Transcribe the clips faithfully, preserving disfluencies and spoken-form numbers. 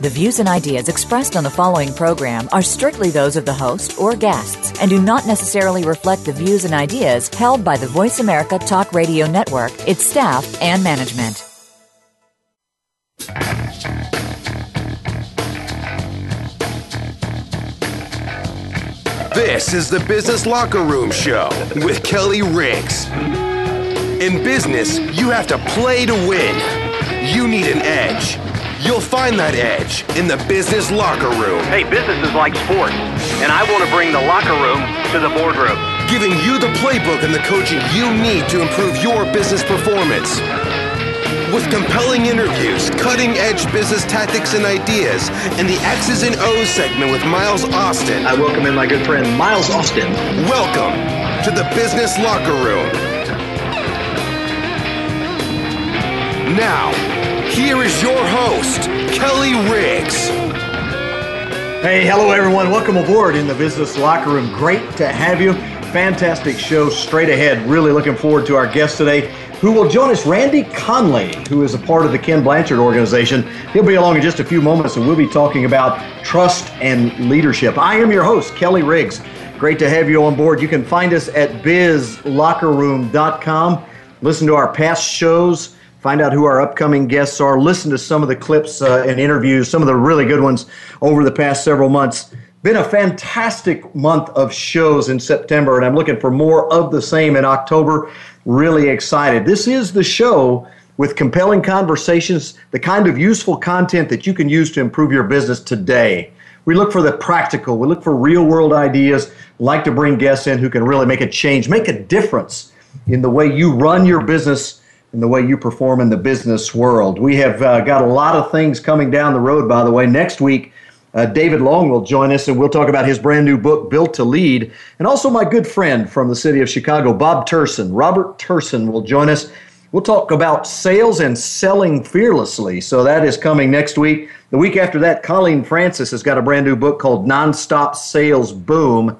The views and ideas expressed on the following program are strictly those of the host or guests and do not necessarily reflect the views and ideas held by the Voice America Talk Radio Network, its staff, and management. This is the Business Locker Room Show with Kelly Riggs. In business, you have to play to win. You need an edge. You'll find that edge in the Business Locker Room. Hey, business is like sports, and I want to bring the locker room to the boardroom. Giving you the playbook and the coaching you need to improve your business performance. With compelling interviews, cutting-edge business tactics and ideas, and the X's and O's segment with Miles Austin. I welcome in my good friend, Miles Austin. Welcome to the Business Locker Room. Now, here is your host, Kelly Riggs. Hey, hello everyone. Welcome aboard in the Business Locker Room. Great to have you. Fantastic show straight ahead. Really looking forward to our guest today, who will join us, Randy Conley, who is a part of the Ken Blanchard organization. He'll be along in just a few moments, and we'll be talking about trust and leadership. I am your host, Kelly Riggs. Great to have you on board. You can find us at biz locker room dot com. Listen to our past shows, find out who our upcoming guests are, listen to some of the clips uh, and interviews, some of the really good ones over the past several months. Been a fantastic month of shows in September, and I'm looking for more of the same in October. Really excited. This is the show with compelling conversations, the kind of useful content that you can use to improve your business today. We look for the practical. We look for real-world ideas. Like to bring guests in who can really make a change, make a difference in the way you run your business and the way you perform in the business world. We have uh, got a lot of things coming down the road, by the way. Next week, Uh, David Long will join us, and we'll talk about his brand new book, Built to Lead. And also my good friend from the city of Chicago, Bob Turson, Robert Turson, will join us. We'll talk about sales and selling fearlessly. So that is coming next week. The week after that, Colleen Francis has got a brand new book called Nonstop Sales Boom.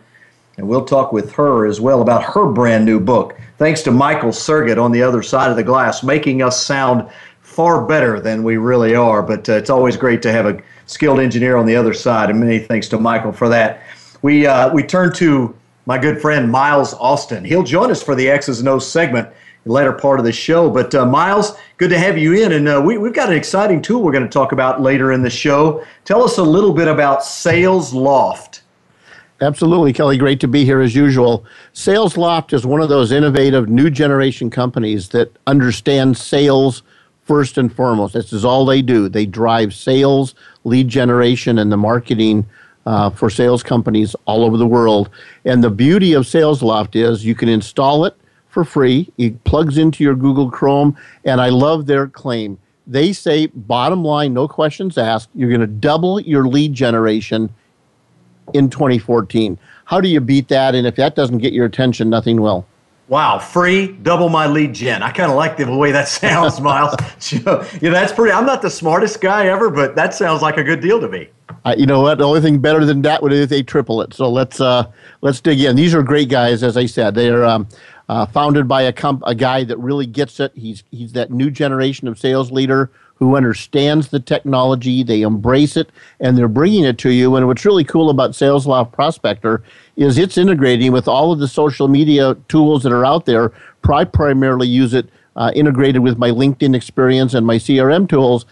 And we'll talk with her as well about her brand new book. Thanks to Michael Sergit on the other side of the glass, making us sound far better than we really are. But uh, it's always great to have a skilled engineer on the other side, and many thanks to Michael for that. We uh, we turn to my good friend Miles Austin. He'll join us for the X's and O's segment, the latter part of the show. But uh, Miles, good to have you in, and uh, we, we've got an exciting tool we're going to talk about later in the show. Tell us a little bit about Sales Loft. Absolutely, Kelly. Great to be here as usual. Sales Loft is one of those innovative new generation companies that understand sales first and foremost. This is all they do. They drive sales, lead generation, and the marketing uh, for sales companies all over the world. And the beauty of Sales Loft is you can install it for free. It plugs into your Google Chrome, and I love their claim. They say, bottom line, no questions asked, you're going to double your lead generation in twenty fourteen. How do you beat that? And if that doesn't get your attention, nothing will. Wow, free, double my lead gen. I kind of like the way that sounds, Miles. You know, that's pretty. I'm not the smartest guy ever, but that sounds like a good deal to me. Uh, you know what? The only thing better than that would is they triple it. So let's uh, let's dig in. These are great guys, as I said. They are um, uh, founded by a comp- a guy that really gets it. He's he's that new generation of sales leader who understands the technology. They embrace it, and they're bringing it to you. And what's really cool about Sales Loft Prospector is it's integrating with all of the social media tools that are out there. I primarily use it uh, integrated with my LinkedIn experience and my C R M tools.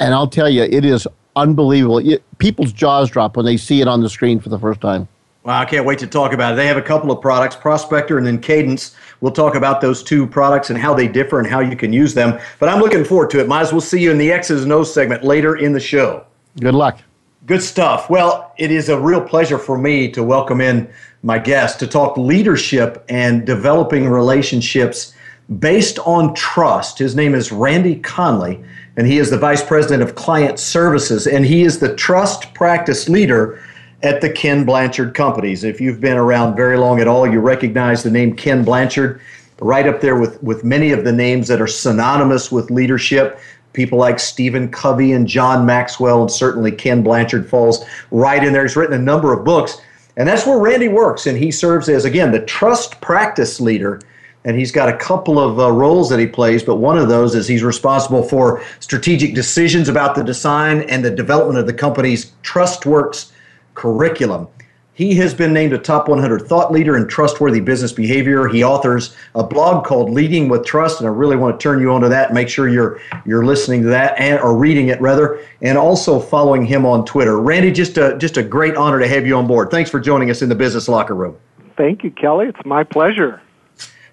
And I'll tell you, it is unbelievable. It, people's jaws drop when they see it on the screen for the first time. Wow, I can't wait to talk about it. They have a couple of products, Prospector and then Cadence. We'll talk about those two products and how they differ and how you can use them. But I'm looking forward to it. Might as well see you in the X's and O's segment later in the show. Good luck. Good stuff. Well, it is a real pleasure for me to welcome in my guest to talk leadership and developing relationships based on trust. His name is Randy Conley, and he is the Vice President of Client Services, and he is the Trust Practice Leader at the Ken Blanchard Companies. If you've been around very long at all, you recognize the name Ken Blanchard. right up there with, with many of the names that are synonymous with leadership. People like Stephen Covey and John Maxwell, and certainly Ken Blanchard falls right in there. He's written a number of books, and that's where Randy works, and he serves as, again, the trust practice leader, and he's got a couple of uh, roles that he plays, but one of those is he's responsible for strategic decisions about the design and the development of the company's TrustWorks curriculum. He has been named a top one hundred thought leader in trustworthy business behavior. He authors a blog called Leading with Trust, and I really want to turn you onto that. Make sure you're you're listening to that and or reading it rather, and also following him on Twitter. Randy, just a just a great honor to have you on board. Thanks for joining us in the Business Locker Room. Thank you, Kelly. It's my pleasure.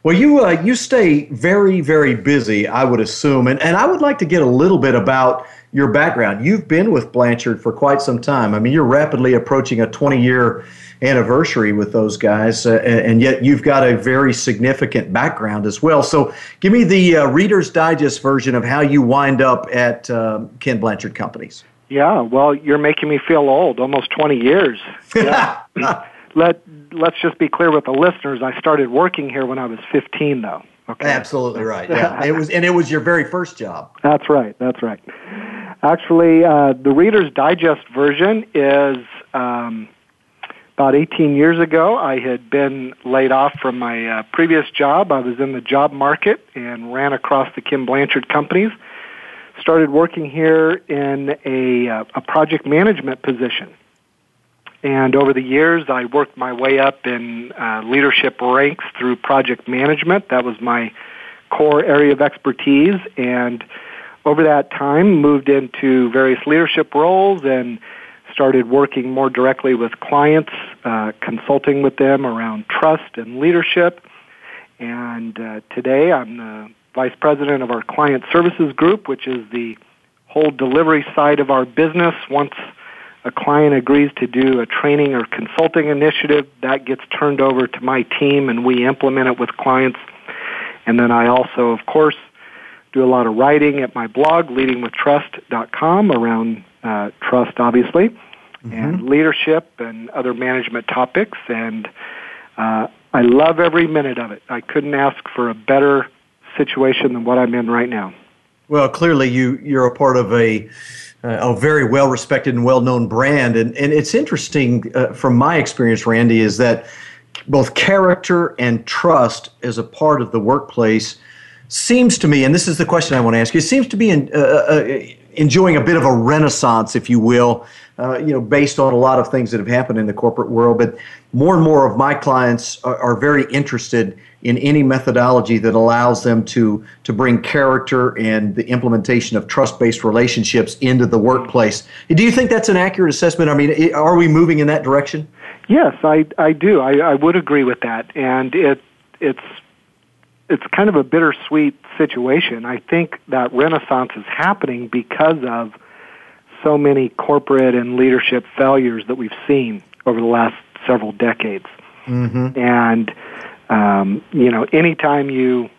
Well, you uh, you stay very, very busy, I would assume, and and I would like to get a little bit about your background. You've been with Blanchard for quite some time. I mean, you're rapidly approaching a twenty-year anniversary with those guys, uh, and yet you've got a very significant background as well. So give me the uh, Reader's Digest version of how you wind up at uh, Ken Blanchard Companies. Yeah, well, you're making me feel old, almost twenty years. Yeah. Let, let's just be clear with the listeners. I started working here when I was fifteen, though. Okay. Absolutely right. Yeah, it was, and it was your very first job. That's right. That's right. Actually, uh, the Reader's Digest version is um, about eighteen years ago. I had been laid off from my uh, previous job. I was in the job market and ran across the Ken Blanchard Companies. Started working here in a, uh, a project management position. And over the years, I worked my way up in uh, leadership ranks through project management. That was my core area of expertise. And over that time, moved into various leadership roles and started working more directly with clients, uh, consulting with them around trust and leadership. And uh, today, I'm the vice president of our client services group, which is the whole delivery side of our business. Once a client agrees to do a training or consulting initiative, that gets turned over to my team, and we implement it with clients. And then I also, of course, do a lot of writing at my blog, leading with trust dot com, around uh, trust, obviously, mm-hmm. and leadership and other management topics. And uh, I love every minute of it. I couldn't ask for a better situation than what I'm in right now. Well, clearly you, you're a part of a uh, a very well-respected and well-known brand. And, and it's interesting uh, from my experience, Randy, is that both character and trust as a part of the workplace seems to me, and this is the question I want to ask you, it seems to be in, uh, uh, enjoying a bit of a renaissance, if you will, uh, you know, based on a lot of things that have happened in the corporate world. But more and more of my clients are, are very interested in any methodology that allows them to to bring character and the implementation of trust-based relationships into the workplace. Do you think that's an accurate assessment? I mean, are we moving in that direction? Yes, I, I do. I, I would agree with that. And it it's it's kind of a bittersweet situation. I think that renaissance is happening because of so many corporate and leadership failures that we've seen over the last several decades. Mm-hmm. And Um, you know, anytime you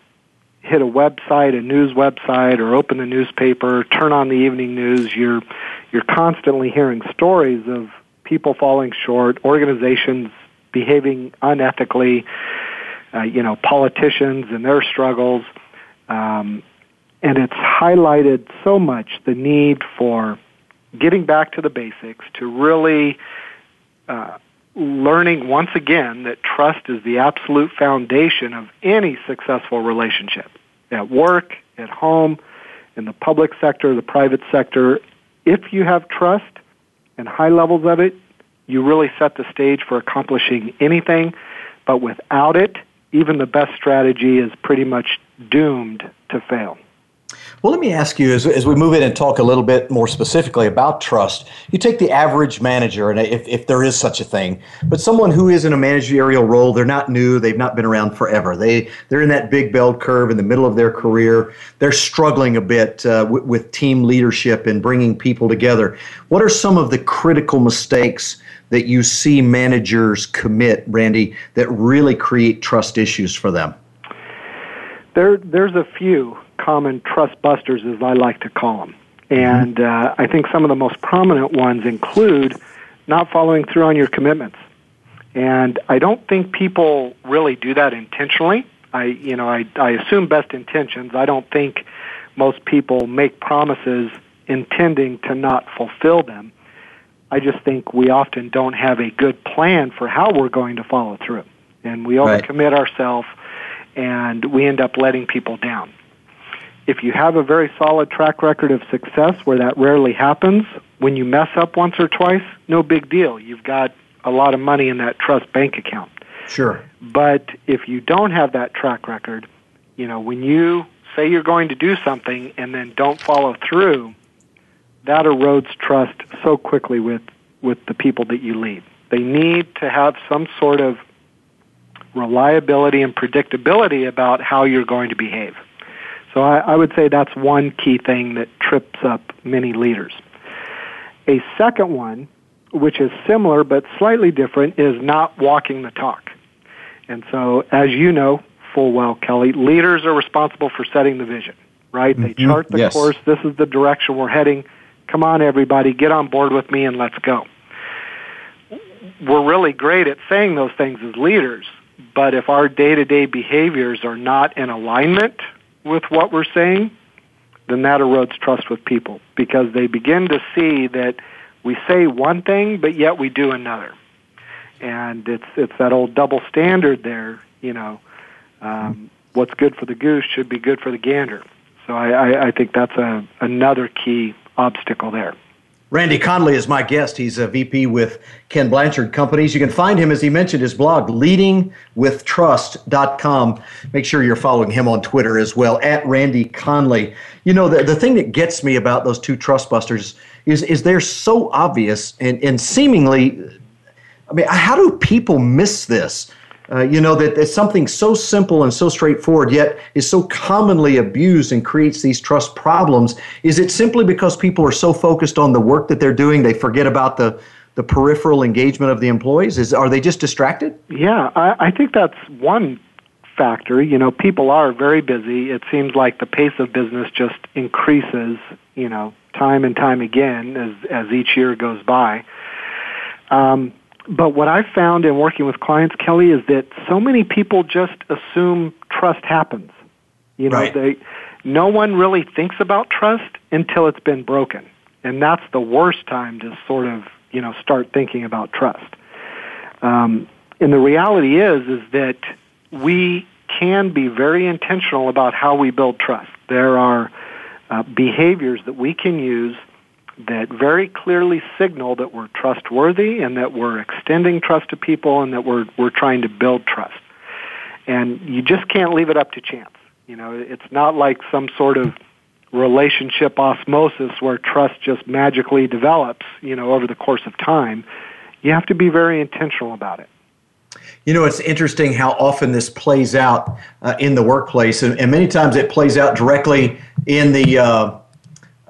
hit a website, a news website, or open the newspaper, turn on the evening news, you're you're constantly hearing stories of people falling short, organizations behaving unethically, uh, you know, politicians and their struggles, um, and it's highlighted so much the need for getting back to the basics to really. Uh, Learning once again that trust is the absolute foundation of any successful relationship, at work, at home, in the public sector, the private sector. If you have trust and high levels of it, you really set the stage for accomplishing anything. But without it, even the best strategy is pretty much doomed to fail. Well, let me ask you, as, as we move in and talk a little bit more specifically about trust, you take the average manager, and if, if there is such a thing, but someone who is in a managerial role, they're not new, they've not been around forever. They, they're in that big bell curve in the middle of their career. They're struggling a bit uh, w- with team leadership and bringing people together. What are some of the critical mistakes that you see managers commit, Randy, that really create trust issues for them? There, there's a few common trust busters, as I like to call them. And uh, I think some of the most prominent ones include not following through on your commitments. And I don't think people really do that intentionally. I, you know, I, I assume best intentions. I don't think most people make promises intending to not fulfill them. I just think we often don't have a good plan for how we're going to follow through. And we overcommit ourselves, and we end up letting people down. If you have a very solid track record of success where that rarely happens, when you mess up once or twice, no big deal. You've got a lot of money in that trust bank account. Sure. But if you don't have that track record, you know, when you say you're going to do something and then don't follow through, that erodes trust so quickly with, with the people that you lead. They need to have some sort of reliability and predictability about how you're going to behave. So I, I would say that's one key thing that trips up many leaders. A second one, which is similar but slightly different, is not walking the talk. And so, as you know full well, Kelly, leaders are responsible for setting the vision, right? Mm-hmm. They chart the yes. course. This is the direction we're heading. Come on, everybody, get on board with me and let's go. We're really great at saying those things as leaders, but if our day-to-day behaviors are not in alignment with what we're saying, then that erodes trust with people because they begin to see that we say one thing, but yet we do another. And it's it's that old double standard there, you know, um, what's good for the goose should be good for the gander. So I, I, I think that's a, another key obstacle there. Randy Conley is my guest. He's a V P with Ken Blanchard Companies. You can find him, as he mentioned, his blog, leading with trust dot com. Make sure you're following him on Twitter as well, at Randy Conley. You know, the, the thing that gets me about those two trust busters is, is they're so obvious and, and seemingly, I mean, how do people miss this? Uh, you know, that it's something so simple and so straightforward, yet is so commonly abused and creates these trust problems. Is it simply because people are so focused on the work that they're doing, they forget about the, the peripheral engagement of the employees? Is Are they just distracted? Yeah, I, I think that's one factor. You know, people are very busy. It seems like the pace of business just increases, you know, time and time again as, as each year goes by. Um But what I've found in working with clients, Kelly, is that so many people just assume trust happens. You know, right. they, no one really thinks about trust until it's been broken. And that's the worst time to sort of, you know, start thinking about trust. Um, and the reality is, is that we can be very intentional about how we build trust. There are uh, behaviors that we can use that very clearly signal that we're trustworthy and that we're extending trust to people and that we're we're trying to build trust. And you just can't leave it up to chance. You know, it's not like some sort of relationship osmosis where trust just magically develops, you know, over the course of time. You have to be very intentional about it. You know, it's interesting how often this plays out uh, in the workplace, and, and many times it plays out directly in the uh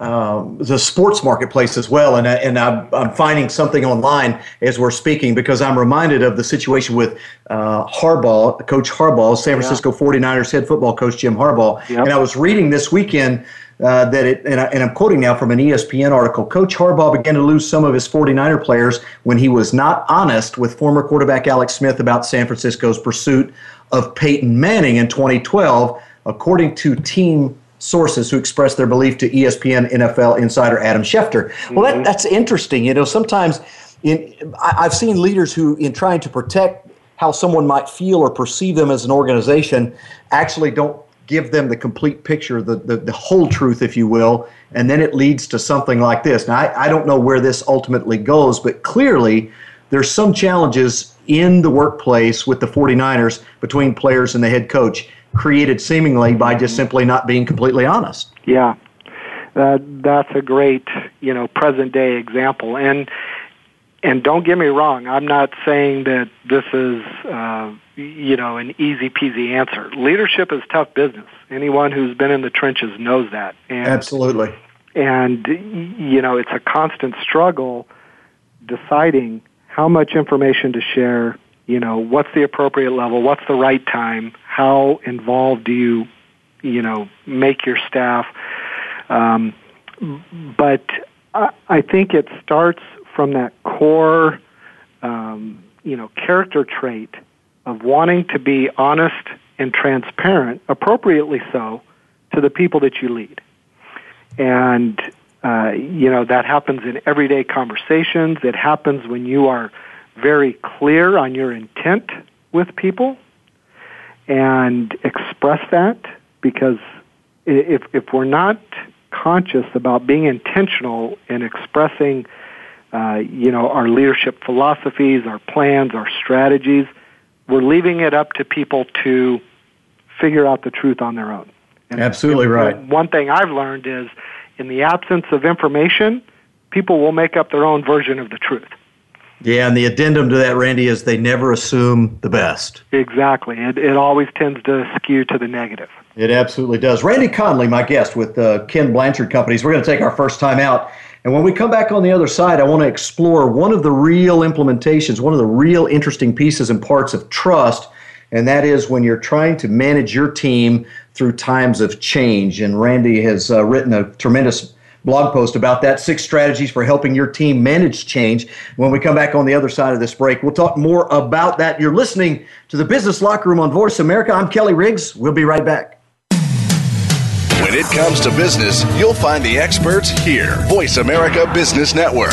Um, the sports marketplace as well, and, I, and I'm, I'm finding something online as we're speaking because I'm reminded of the situation with uh, Harbaugh, Coach Harbaugh, San Francisco yeah. forty-niners head football coach Jim Harbaugh, yep. and I was reading this weekend uh, that it, and, I, and I'm quoting now from an E S P N article, Coach Harbaugh began to lose some of his forty-niner players when he was not honest with former quarterback Alex Smith about San Francisco's pursuit of Peyton Manning in twenty twelve, according to team sources who expressed their belief to E S P N N F L insider Adam Schefter. Well, that, that's interesting. You know, sometimes in, I, I've seen leaders who, in trying to protect how someone might feel or perceive them as an organization, actually don't give them the complete picture, the, the, the whole truth, if you will, and then it leads to something like this. Now, I, I don't know where this ultimately goes, but clearly there's some challenges in the workplace with the forty-niners between players and the head coach, created seemingly by just simply not being completely honest. Yeah, uh, that's a great, you know, present day example. And and don't get me wrong, I'm not saying that this is, uh, you know, an easy peasy answer. Leadership is tough business. Anyone who's been in the trenches knows that. And, absolutely. And, you know, it's a constant struggle deciding how much information to share. You know, what's the appropriate level? What's the right time? How involved do you, you know, make your staff? Um, but I, I think it starts from that core, um, you know, character trait of wanting to be honest and transparent, appropriately so, to the people that you lead. And, uh, you know, that happens in everyday conversations. It happens when you are very clear on your intent with people and express that, because if if we're not conscious about being intentional in expressing, uh, you know, our leadership philosophies, our plans, our strategies, we're leaving it up to people to figure out the truth on their own. And Absolutely and right. One thing I've learned is, in the absence of information, people will make up their own version of the truth. Yeah, and the addendum to that, Randy, is they never assume the best. Exactly. It, it always tends to skew to the negative. It absolutely does. Randy Conley, my guest with uh, Ken Blanchard Companies. We're going to take our first time out. And when we come back on the other side, I want to explore one of the real implementations, one of the real interesting pieces and parts of trust, and that is when you're trying to manage your team through times of change. And Randy has uh, written a tremendous blog post about that, six strategies for helping your team manage change. When we come back on the other side of this break, we'll talk more about that. You're listening to the Business Locker Room on Voice America. I'm Kelly Riggs. We'll be right back. When it comes to business, you'll find the experts here. Voice America Business Network.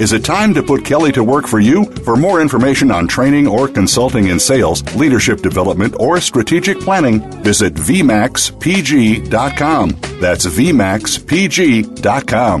Is it time to put Kelly to work for you? For more information on training or consulting in sales, leadership development, or strategic planning, visit v max p g dot com. That's v max p g dot com.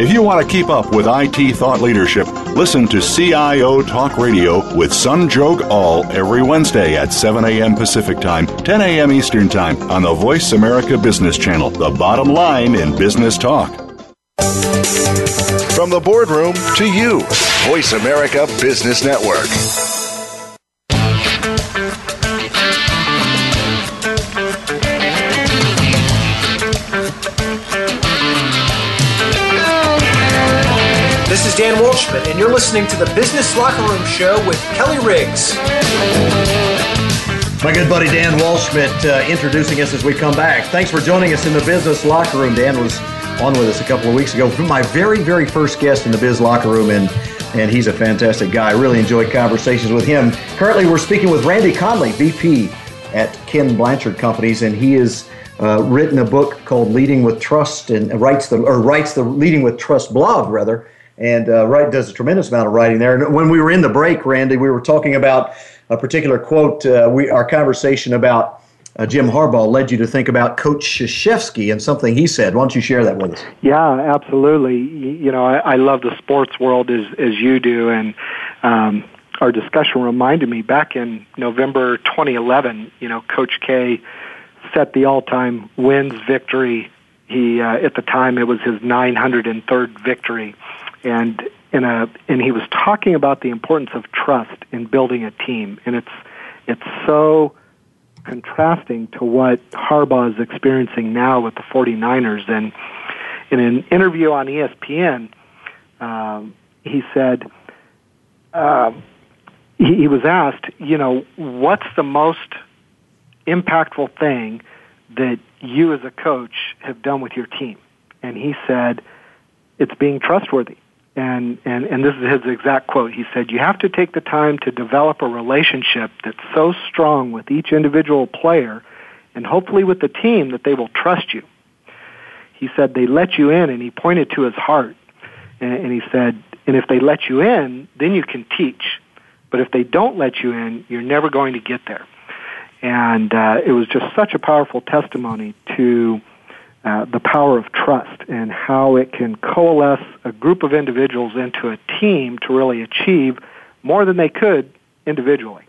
If you want to keep up with I T thought leadership, listen to C I O Talk Radio with Sanjog Aul every Wednesday at seven a.m. Pacific Time, ten a.m. Eastern Time on the Voice America Business Channel, the bottom line in business talk. From the boardroom to you, Voice America Business Network. This is Dan Walshman, and you're listening to the Business Locker Room Show with Kelly Riggs. My good buddy Dan Walshman uh, introducing us as we come back. Thanks for joining us in the Business Locker Room. Dan was on with us a couple of weeks ago. My very, very first guest in the Biz Locker Room, and, and he's a fantastic guy. I really enjoyed conversations with him. Currently, we're speaking with Randy Conley, V P at Ken Blanchard Companies, and he is... Uh, written a book called Leading with Trust, and writes the or writes the Leading with Trust blog rather, and uh, write does a tremendous amount of writing there. And when we were in the break, Randy, we were talking about a particular quote. Uh, we our conversation about uh, Jim Harbaugh led you to think about Coach Krzyzewski and something he said. Why don't you share that with us? Yeah, absolutely. You know, I, I love the sports world as as you do, and um, our discussion reminded me back in November twenty eleven. You know, Coach K set the all-time wins victory. He uh, at the time it was his nine hundred third victory, and in a and he was talking about the importance of trust in building a team, and it's it's so contrasting to what Harbaugh is experiencing now with the forty-niners. And in an interview on E S P N, um, he said uh, he, he was asked, you know, what's the most impactful thing that you as a coach have done with your team? And he said, it's being trustworthy. And, and, and this is his exact quote. He said, you have to take the time to develop a relationship that's so strong with each individual player and hopefully with the team that they will trust you. He said, they let you in, and he pointed to his heart. And, and he said, and if they let you in, then you can teach. But if they don't let you in, you're never going to get there. And uh, it was just such a powerful testimony to uh, the power of trust and how it can coalesce a group of individuals into a team to really achieve more than they could individually.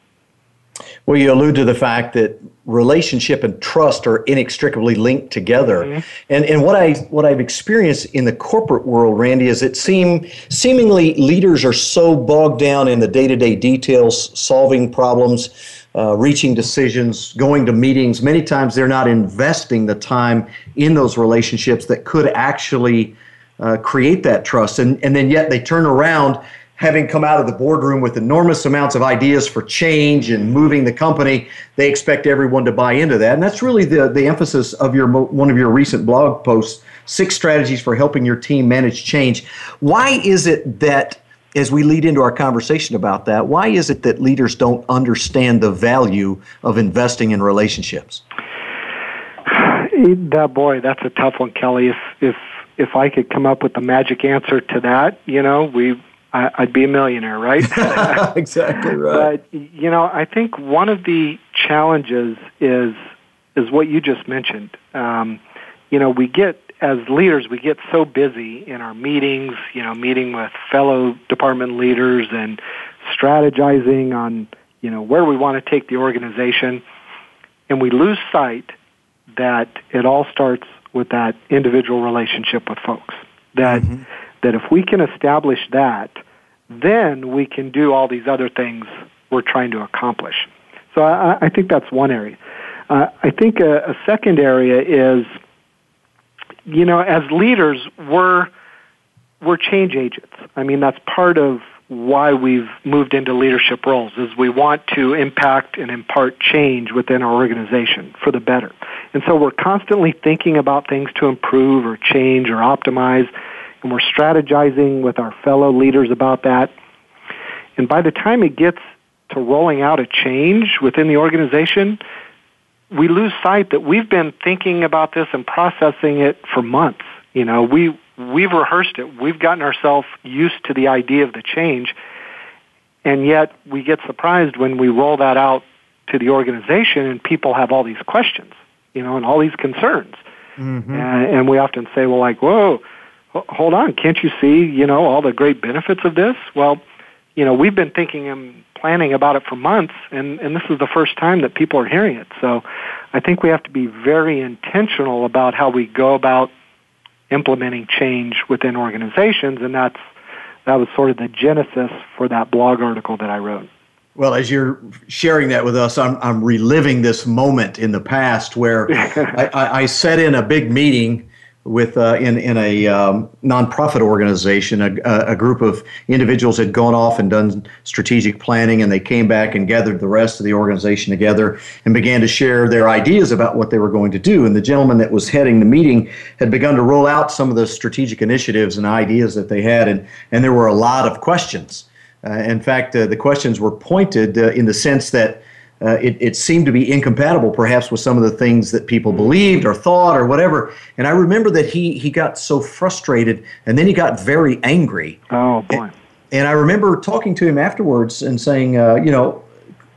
Well, you allude to the fact that relationship and trust are inextricably linked together. Mm-hmm. And and what I what I've experienced in the corporate world, Randy, is it seem seemingly leaders are so bogged down in the day-to-day details, solving problems, uh, reaching decisions, going to meetings. Many times they're not investing the time in those relationships that could actually uh, create that trust. And and then yet they turn around having come out of the boardroom with enormous amounts of ideas for change and moving the company, they expect everyone to buy into that. And that's really the, the emphasis of your one of your recent blog posts, Six Strategies for Helping Your Team Manage Change. Why is it that, as we lead into our conversation about that, why is it that leaders don't understand the value of investing in relationships? That, boy, that's a tough one, Kelly. If, if, if I could come up with the magic answer to that, you know, we I'd be a millionaire, right? Exactly right. But, you know, I think one of the challenges is is what you just mentioned. Um, you know, we get, as leaders, we get so busy in our meetings, you know, meeting with fellow department leaders and strategizing on, you know, where we want to take the organization. And we lose sight that it all starts with that individual relationship with folks. That mm-hmm. that if we can establish that, then we can do all these other things we're trying to accomplish. So I, I think that's one area. Uh, I think a, a second area is, you know, as leaders, we're, we're change agents. I mean, that's part of why we've moved into leadership roles, is we want to impact and impart change within our organization for the better. And so we're constantly thinking about things to improve or change or optimize, and we're strategizing with our fellow leaders about that. And by the time it gets to rolling out a change within the organization, we lose sight that we've been thinking about this and processing it for months. You know, we, we've rehearsed it. We've gotten ourselves used to the idea of the change. And yet we get surprised when we roll that out to the organization and people have all these questions, you know, and all these concerns. Mm-hmm. And, and we often say, well, like, whoa, hold on, can't you see, you know, all the great benefits of this? Well, you know, we've been thinking and planning about it for months, and, and this is the first time that people are hearing it. So I think we have to be very intentional about how we go about implementing change within organizations, and that's that was sort of the genesis for that blog article that I wrote. Well, as you're sharing that with us, I'm, I'm reliving this moment in the past where I, I, I sat in a big meeting with uh, in in a um, nonprofit organization. A, a group of individuals had gone off and done strategic planning, and they came back and gathered the rest of the organization together and began to share their ideas about what they were going to do. And the gentleman that was heading the meeting had begun to roll out some of the strategic initiatives and ideas that they had, and and there were a lot of questions. Uh, in fact, uh, the questions were pointed uh, in the sense that Uh, it, it seemed to be incompatible perhaps with some of the things that people believed or thought or whatever. And I remember that he he got so frustrated, and then he got very angry. Oh, boy. And, and I remember talking to him afterwards and saying, uh, you know,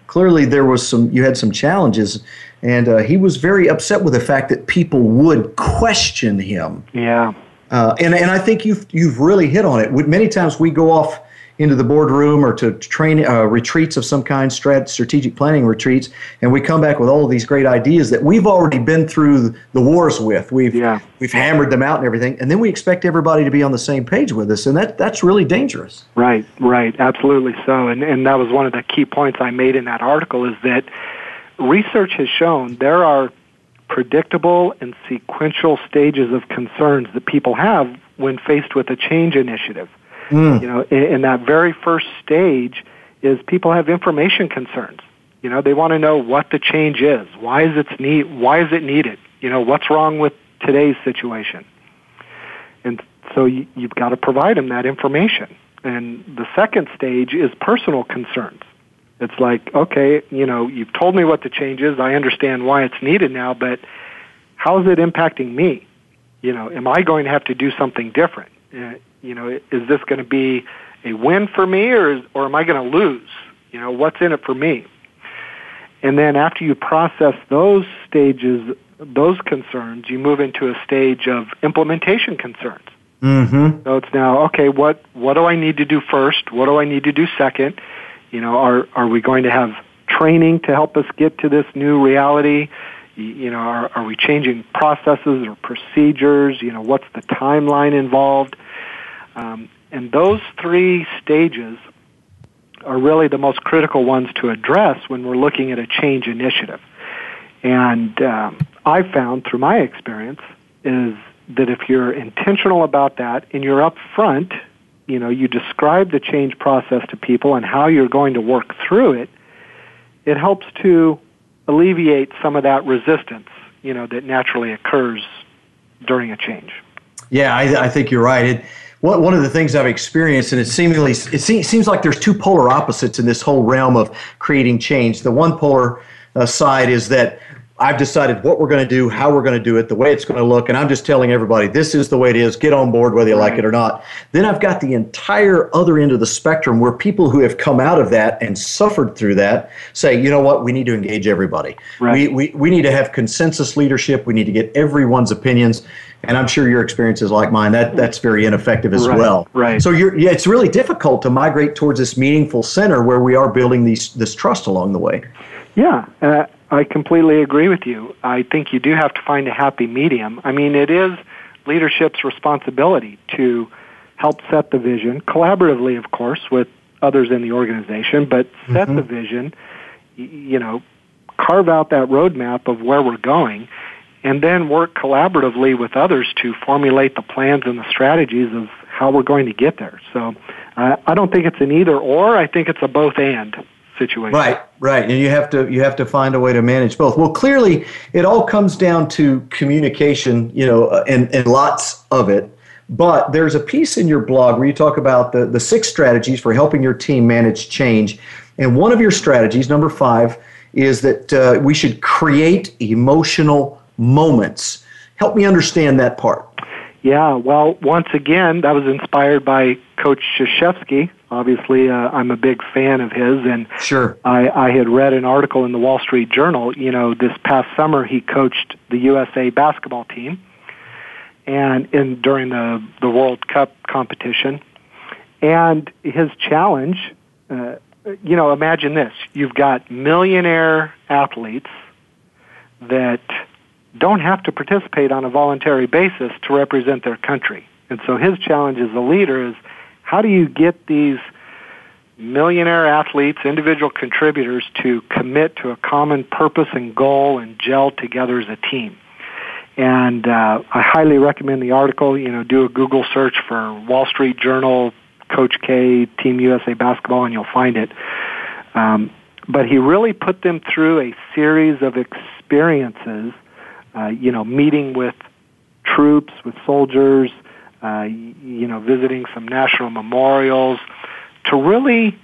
clearly there was some, you had some challenges. And uh, he was very upset with the fact that people would question him. Yeah. Uh, and, and I think you've, you've really hit on it. Many times we go off into the boardroom or to train uh, retreats of some kind, strat- strategic planning retreats, and we come back with all of these great ideas that we've already been through the wars with. We've yeah. we've hammered them out and everything, and then we expect everybody to be on the same page with us, and that that's really dangerous. Right, right, absolutely so. And and that was one of the key points I made in that article, is that research has shown there are predictable and sequential stages of concerns that people have when faced with a change initiative. Mm. You know, in that very first stage is people have information concerns. You know, they want to know what the change is. Why is it need, why is it needed? You know, what's wrong with today's situation? And so you, you've got to provide them that information. And the second stage is personal concerns. It's like, okay, you know, you've told me what the change is. I understand why it's needed now, but how is it impacting me? You know, am I going to have to do something different? Uh, You know, is this going to be a win for me, or is, or am I going to lose? You know, what's in it for me? And then after you process those stages those concerns, you move into a stage of implementation concerns. Mm-hmm. So it's now, okay, what, what do I need to do first? What do I need to do second? You know, are, are we going to have training to help us get to this new reality? You know, are, are we changing processes or procedures? You know, what's the timeline involved? Um, and those three stages are really the most critical ones to address when we're looking at a change initiative. And um, I found through my experience is that if you're intentional about that and you're upfront, you know, you describe the change process to people and how you're going to work through it, it helps to alleviate some of that resistance, you know, that naturally occurs during a change. Yeah, I, I think you're right. It, one, one of the things I've experienced, and it seemingly it seems, seems like there's two polar opposites in this whole realm of creating change. The one polar uh, side is that I've decided what we're going to do, how we're going to do it, the way it's going to look, and I'm just telling everybody this is the way it is. Get on board whether you right. like it or not. Then I've got the entire other end of the spectrum where people who have come out of that and suffered through that say, you know what, we need to engage everybody. Right. We, we we need to have consensus leadership. We need to get everyone's opinions. And I'm sure your experience is like mine. That that's very ineffective as right, well. Right. So you're, yeah, it's really difficult to migrate towards this meaningful center where we are building these this trust along the way. Yeah. Uh, I completely agree with you. I think you do have to find a happy medium. I mean, it is leadership's responsibility to help set the vision, collaboratively, of course, with others in the organization, but set mm-hmm. the vision, you know, carve out that roadmap of where we're going, and then work collaboratively with others to formulate the plans and the strategies of how we're going to get there. So uh, I don't think it's an either or. I think it's a both and. Situation. Right, right, and you have to you have to find a way to manage both. Well, clearly, it all comes down to communication, you know, and, and lots of it. But there's a piece in your blog where you talk about the, the six strategies for helping your team manage change, and one of your strategies, number five, is that uh, we should create emotional moments. Help me understand that part. Yeah, well, once again, that was inspired by Coach Krzyzewski. Obviously, uh, I'm a big fan of his, and sure. I, I had read an article in the Wall Street Journal. You know, this past summer he coached the U S A basketball team, and in during the the World Cup competition, and his challenge, uh, you know, imagine this: you've got millionaire athletes that don't have to participate on a voluntary basis to represent their country. And so his challenge as a leader is, how do you get these millionaire athletes, individual contributors, to commit to a common purpose and goal and gel together as a team? And uh, I highly recommend the article. You know, do a Google search for Wall Street Journal, Coach K, Team U S A Basketball, and you'll find it. Um, but he really put them through a series of experiences. Uh, you know, meeting with troops, with soldiers, uh, you know, visiting some national memorials to really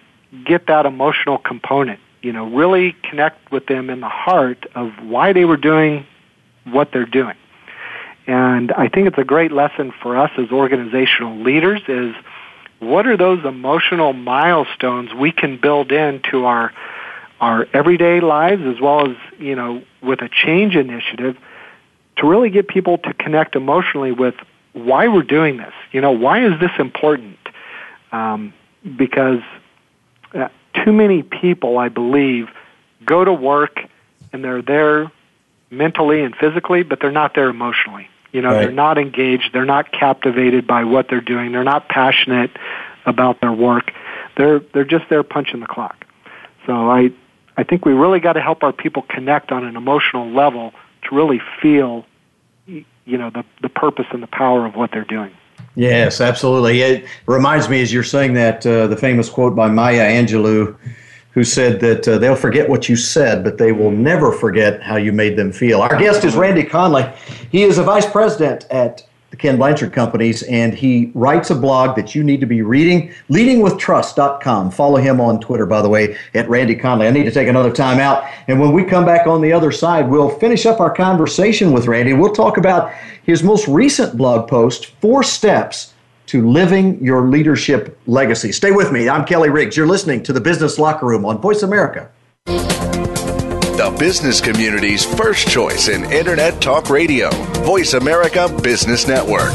get that emotional component, you know, really connect with them in the heart of why they were doing what they're doing. And I think it's a great lesson for us as organizational leaders is what are those emotional milestones we can build into our our everyday lives as well as, you know, with a change initiative, to really get people to connect emotionally with why we're doing this. You know, why is this important? Um, because uh, too many people, I believe, go to work and they're there mentally and physically, but they're not there emotionally. You know, right. They're not engaged. They're not captivated by what they're doing. They're not passionate about their work. They're they're just there punching the clock. So I I think we really got to help our people connect on an emotional level to really feel, you know, the, the purpose and the power of what they're doing. Yes, absolutely. It reminds me, as you're saying that, uh, the famous quote by Maya Angelou, who said that uh, they'll forget what you said, but they will never forget how you made them feel. Our guest is Randy Conley. He is a vice president at the Ken Blanchard Companies, and he writes a blog that you need to be reading, leading with trust dot com. Follow him on Twitter, by the way, at Randy Conley. I need to take another time out, and when we come back on the other side, we'll finish up our conversation with Randy. We'll talk about his most recent blog post, Four Steps to Living Your Leadership Legacy. Stay with me. I'm Kelly Riggs. You're listening to The Business Locker Room on Voice America. the business community's first choice in Internet Talk Radio, Voice America Business Network.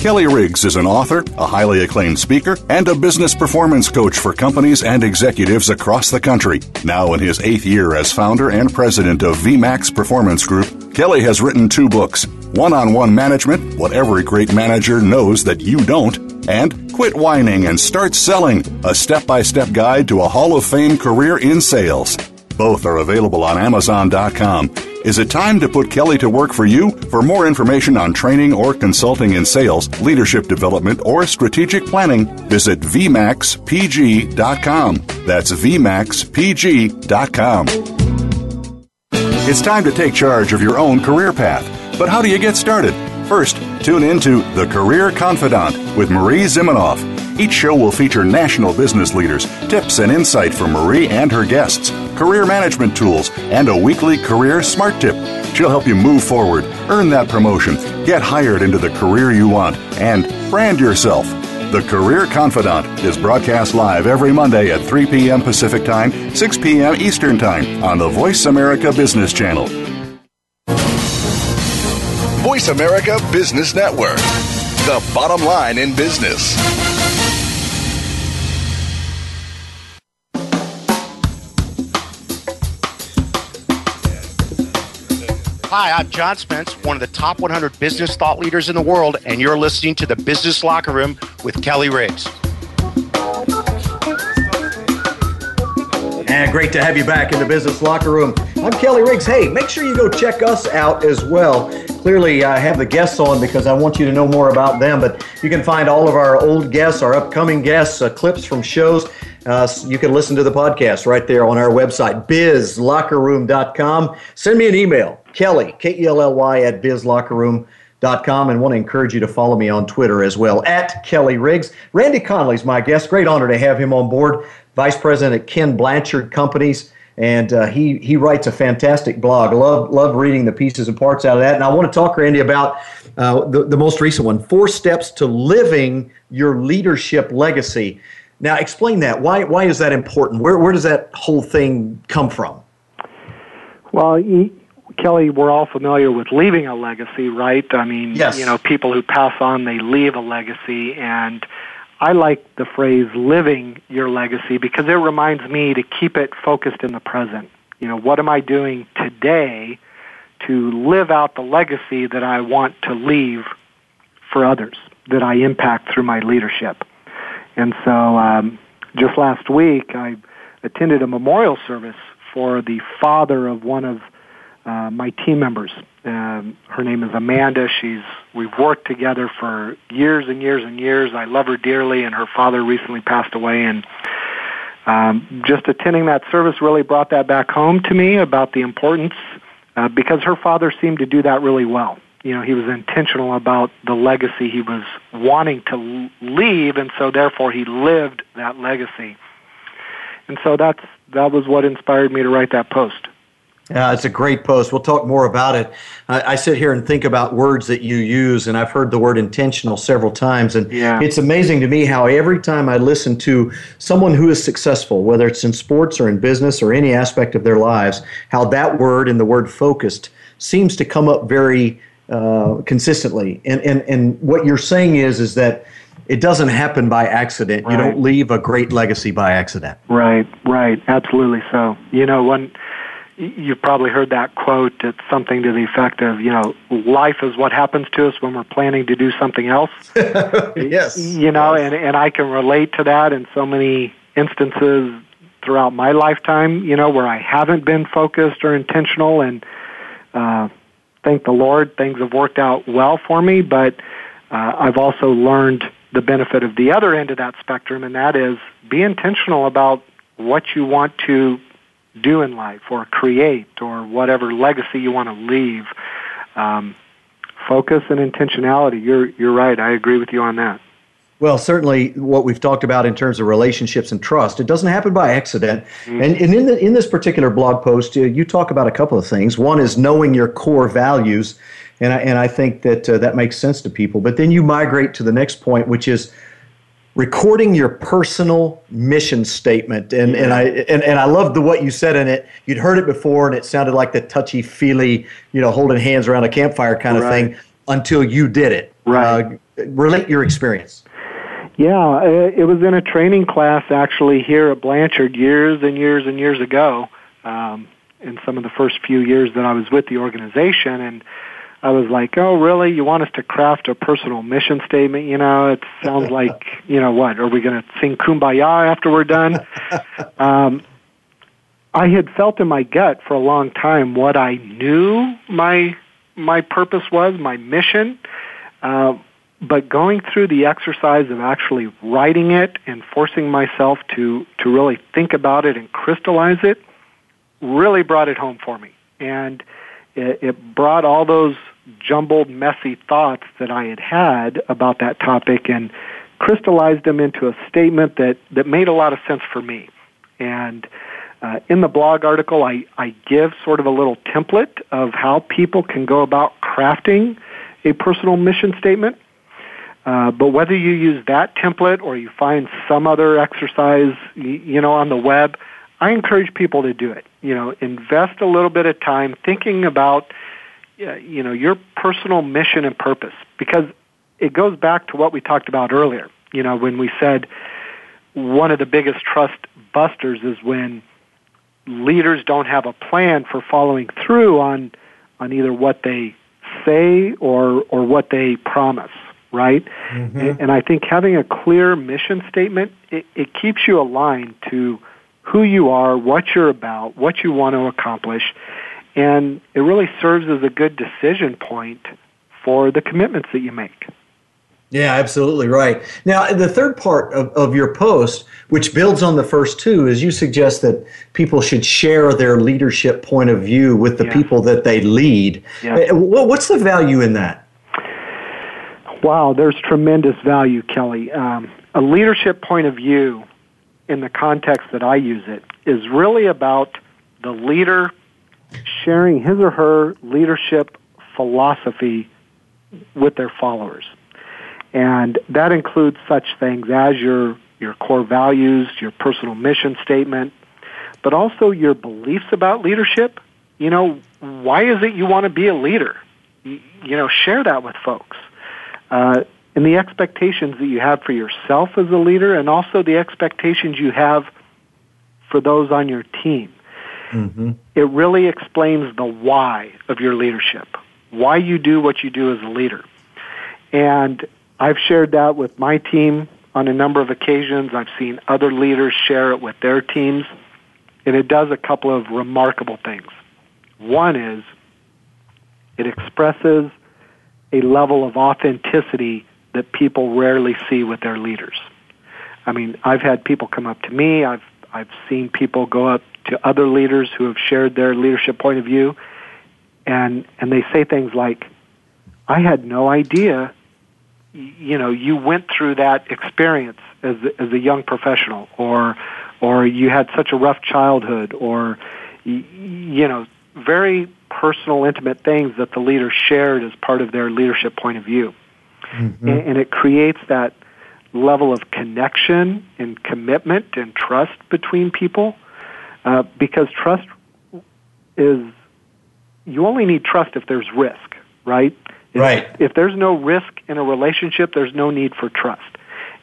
Kelly Riggs is an author, a highly acclaimed speaker, and a business performance coach for companies and executives across the country. Now in his eighth year as founder and president of V MAX Performance Group, Kelly has written two books, One-on-One Management, What Every Great Manager Knows That You Don't, and Quit Whining and Start Selling, a step-by-step guide to a Hall of Fame career in sales. Both are available on Amazon dot com. Is it time to put Kelly to work for you? For more information on training or consulting in sales, leadership development, or strategic planning, visit v max p g dot com. That's v max p g dot com. It's time to take charge of your own career path. But how do you get started? First, tune in to The Career Confidante with Marie Zimanoff. Each show will feature national business leaders, tips and insight from Marie and her guests, career management tools, and a weekly career smart tip. She'll help you move forward, earn that promotion, get hired into the career you want, and brand yourself. The Career Confidante is broadcast live every Monday at three p.m. Pacific Time, six p.m. Eastern Time on the Voice America Business Channel. Voice America Business Network, the bottom line in business. Hi, I'm John Spence, one of the top one hundred business thought leaders in the world, and you're listening to The Business Locker Room with Kelly Riggs. And great to have you back in The Business Locker Room. I'm Kelly Riggs. Hey, make sure you go check us out as well. Clearly, I have the guests on because I want you to know more about them, but you can find all of our old guests, our upcoming guests, uh, clips from shows. Uh, you can listen to the podcast right there on our website, biz locker room dot com. Send me an email, Kelly, K E L L Y, at biz locker room dot com. And want to encourage you to follow me on Twitter as well, at Kelly Riggs. Randy Conley's my guest. Great honor to have him on board, Vice President at Ken Blanchard Companies. And uh, he, he writes a fantastic blog. Love love reading the pieces and parts out of that. And I want to talk, Randy, about uh, the, the most recent one, Four Steps to Living Your Leadership Legacy. Now, explain that. Why why is that important? Where where does that whole thing come from? Well, e- Kelly, we're all familiar with leaving a legacy, right? I mean, yes. You know, people who pass on, they leave a legacy. And I like the phrase living your legacy because it reminds me to keep it focused in the present. You know, what am I doing today to live out the legacy that I want to leave for others, that I impact through my leadership? And so um, just last week, I attended a memorial service for the father of one of uh, my team members. Um, her name is Amanda. She's we've worked together for years and years and years. I love her dearly, and her father recently passed away. And um, just attending that service really brought that back home to me about the importance uh, because her father seemed to do that really well. You know, he was intentional about the legacy he was wanting to leave, and so therefore he lived that legacy. And so that's that was what inspired me to write that post. Yeah, it's a great post. We'll talk more about it. I, I sit here and think about words that you use, and I've heard the word intentional several times. And yeah. It's amazing to me how every time I listen to someone who is successful, whether it's in sports or in business or any aspect of their lives, how that word and the word focused seems to come up very Uh, consistently. And, and and what you're saying is is that it doesn't happen by accident. Right. You don't leave a great legacy by accident. Right, right. Absolutely so. You know, when, you've probably heard that quote. It's something to the effect of, you know, life is what happens to us when we're planning to do something else. Yes. You know, yes. And, and I can relate to that in so many instances throughout my lifetime, you know, where I haven't been focused or intentional and, uh, thank the Lord, things have worked out well for me, but uh, I've also learned the benefit of the other end of that spectrum, and that is be intentional about what you want to do in life or create or whatever legacy you want to leave. Um, focus and intentionality, you're, you're right. I agree with you on that. Well, certainly what we've talked about in terms of relationships and trust, it doesn't happen by accident. Mm-hmm. And, and in, the, in this particular blog post, uh, you talk about a couple of things. One is knowing your core values, and I, and I think that uh, that makes sense to people. But then you migrate to the next point, which is recording your personal mission statement. And yeah. and I and, and I loved the what you said in it. You'd heard it before, and it sounded like the touchy-feely, you know, holding hands around a campfire kind of right. thing until you did it. Right. Uh, relate your experience. Yeah, it was in a training class actually here at Blanchard years and years and years ago, um, in some of the first few years that I was with the organization. And I was like, oh, really? You want us to craft a personal mission statement? You know, it sounds like, you know, what? Are we going to sing Kumbaya after we're done? Um, I had felt in my gut for a long time what I knew my my purpose was, my mission. Uh, but going through the exercise of actually writing it and forcing myself to, to really think about it and crystallize it really brought it home for me. And it, it brought all those jumbled, messy thoughts that I had had about that topic and crystallized them into a statement that, that made a lot of sense for me. And uh, in the blog article, I, I give sort of a little template of how people can go about crafting a personal mission statement. Uh, but whether you use that template or you find some other exercise, you know, on the web, I encourage people to do it. You know, invest a little bit of time thinking about, you know, your personal mission and purpose, because it goes back to what we talked about earlier. You know, when we said one of the biggest trust busters is when leaders don't have a plan for following through on on either what they say or or what they promise. Right? Mm-hmm. And I think having a clear mission statement, it, it keeps you aligned to who you are, what you're about, what you want to accomplish, and it really serves as a good decision point for the commitments that you make. Yeah, absolutely right. Now, the third part of, of your post, which builds on the first two, is you suggest that people should share their leadership point of view with the yeah. people that they lead. Yeah. What's the value in that? Wow, there's tremendous value, Kelly. Um, a leadership point of view, in the context that I use it, is really about the leader sharing his or her leadership philosophy with their followers. And that includes such things as your, your core values, your personal mission statement, but also your beliefs about leadership. You know, why is it you want to be a leader? You, you know, share that with folks. Uh, and the expectations that you have for yourself as a leader, and also the expectations you have for those on your team. Mm-hmm. It really explains the why of your leadership, why you do what you do as a leader. And I've shared that with my team on a number of occasions. I've seen other leaders share it with their teams, and it does a couple of remarkable things. One is it expresses a level of authenticity that people rarely see with their leaders. I mean, I've had people come up to me. I've I've seen people go up to other leaders who have shared their leadership point of view, and and they say things like, "I had no idea, you know, you went through that experience as as a young professional, or or you had such a rough childhood, or you know, very." Personal, intimate things that the leader shared as part of their leadership point of view. Mm-hmm. And, and it creates that level of connection and commitment and trust between people, uh, because trust is, you only need trust if there's risk, right? If, right. If there's no risk in a relationship, there's no need for trust.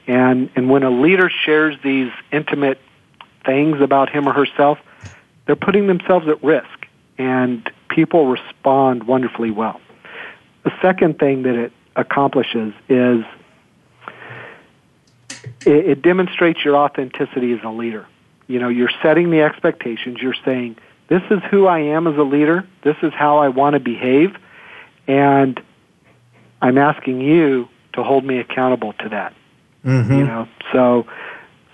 And, and when a leader shares these intimate things about him or herself, they're putting themselves at risk. And people respond wonderfully well. The second thing that it accomplishes is it, it demonstrates your authenticity as a leader. You know, you're setting the expectations. You're saying, this is who I am as a leader. This is how I want to behave. And I'm asking you to hold me accountable to that. Mm-hmm. You know, so,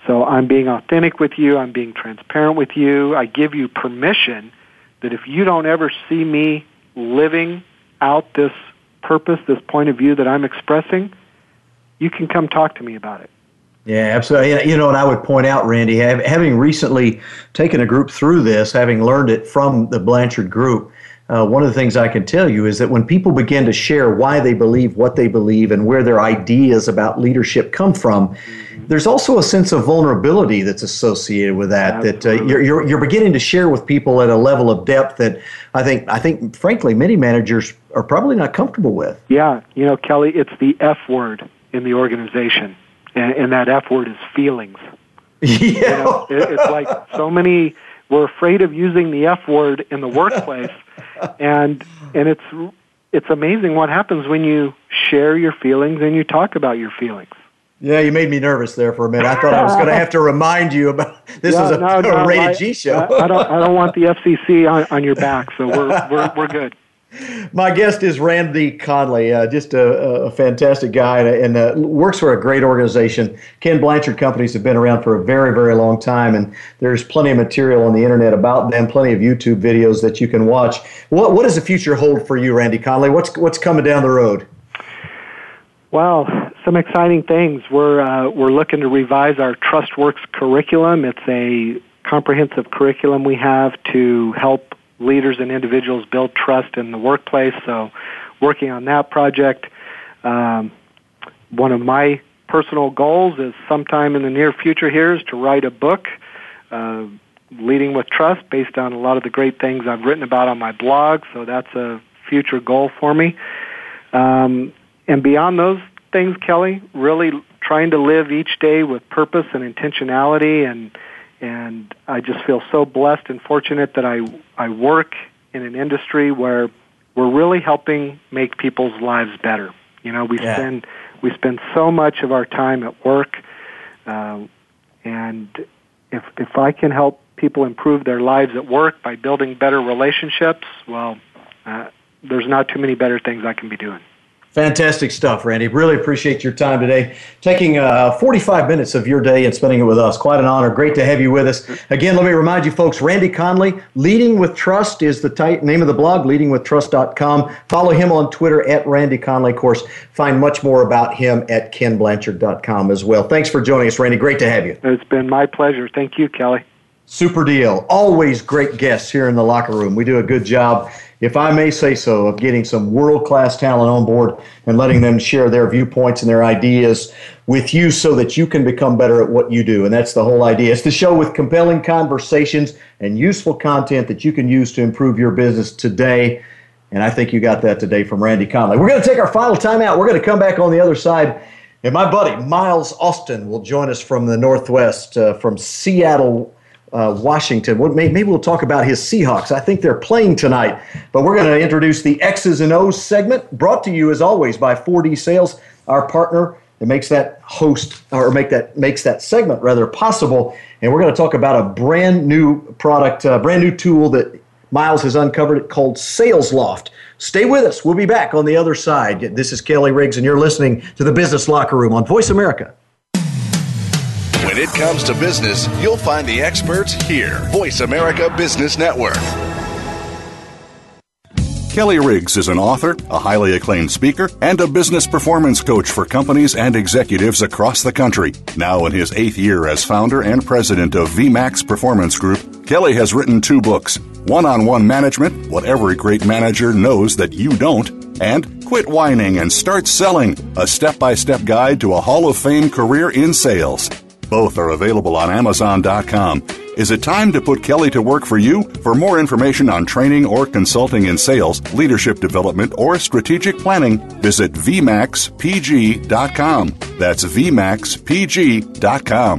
so I'm being authentic with you. I'm being transparent with you. I give you permission that if you don't ever see me living out this purpose, this point of view that I'm expressing, you can come talk to me about it. Yeah, absolutely. You know, and I would point out, Randy, having recently taken a group through this, having learned it from the Blanchard group, Uh, one of the things I can tell you is that when people begin to share why they believe what they believe and where their ideas about leadership come from, there's also a sense of vulnerability that's associated with that, that uh, you're, you're, you're beginning to share with people at a level of depth that I think, I think, frankly, many managers are probably not comfortable with. Yeah. You know, Kelly, it's the F word in the organization, and, and that F word is feelings. Yeah. You know, it, it's like so many... We're afraid of using the F word in the workplace, and and it's it's amazing what happens when you share your feelings and you talk about your feelings. Yeah, you made me nervous there for a minute. I thought I was going to have to remind you about this no, is a, no, no, a rated I, G show. I, I don't I don't want the F C C on, on your back, so we're we're we're good. My guest is Randy Conley, uh, just a, a fantastic guy, and, and uh, works for a great organization. Ken Blanchard Companies have been around for a very, very long time, and there's plenty of material on the internet about them, plenty of YouTube videos that you can watch. What What does the future hold for you, Randy Conley? What's What's coming down the road? Well, some exciting things. We're uh, we're looking to revise our TrustWorks curriculum. It's a comprehensive curriculum we have to help leaders and individuals build trust in the workplace. So working on that project. Um, one of my personal goals is sometime in the near future here is to write a book, uh, Leading with Trust, based on a lot of the great things I've written about on my blog. So that's a future goal for me. Um, and beyond those things, Kelly, really trying to live each day with purpose and intentionality, and And I just feel so blessed and fortunate that I I work in an industry where we're really helping make people's lives better. You know, we yeah. spend we spend so much of our time at work, uh, and if if I can help people improve their lives at work by building better relationships, well, uh, there's not too many better things I can be doing. Fantastic stuff, Randy. Really appreciate your time today. Taking uh, forty-five minutes of your day and spending it with us. Quite an honor. Great to have you with us. Again, let me remind you folks, Randy Conley, Leading with Trust is the t- name of the blog, leading with trust dot com. Follow him on Twitter at Randy Conley. Of course, find much more about him at ken blanchard dot com as well. Thanks for joining us, Randy. Great to have you. It's been my pleasure. Thank you, Kelly. Super deal. Always great guests here in the locker room. We do a good job, if I may say so, of getting some world-class talent on board and letting them share their viewpoints and their ideas with you so that you can become better at what you do. And that's the whole idea. It's the show with compelling conversations and useful content that you can use to improve your business today. And I think you got that today from Randy Conley. We're going to take our final timeout. We're going to come back on the other side, and my buddy Miles Austin will join us from the Northwest, uh, from Seattle, Uh, Washington. What, maybe we'll talk about his Seahawks. I think they're playing tonight, but we're going to introduce the X's and O's segment, brought to you as always by four D Sales, our partner that makes that host or make that makes that segment rather possible. And we're going to talk about a brand new product, a brand new tool that Miles has uncovered called Sales Loft. Stay with us. We'll be back on the other side. This is Kelly Riggs, and you're listening to the Business Locker Room on Voice America. When it comes to business, you'll find the experts here. Voice America Business Network. Kelly Riggs is an author, a highly acclaimed speaker, and a business performance coach for companies and executives across the country. Now in his eighth year as founder and president of V MAX Performance Group, Kelly has written two books, One-on-One Management, What Every Great Manager Knows That You Don't, and Quit Whining and Start Selling, a step-by-step guide to a Hall of Fame career in sales. Both are available on amazon dot com. Is it time to put Kelly to work for you? For more information on training or consulting in sales, leadership development, or strategic planning, visit v max p g dot com. That's v max p g dot com.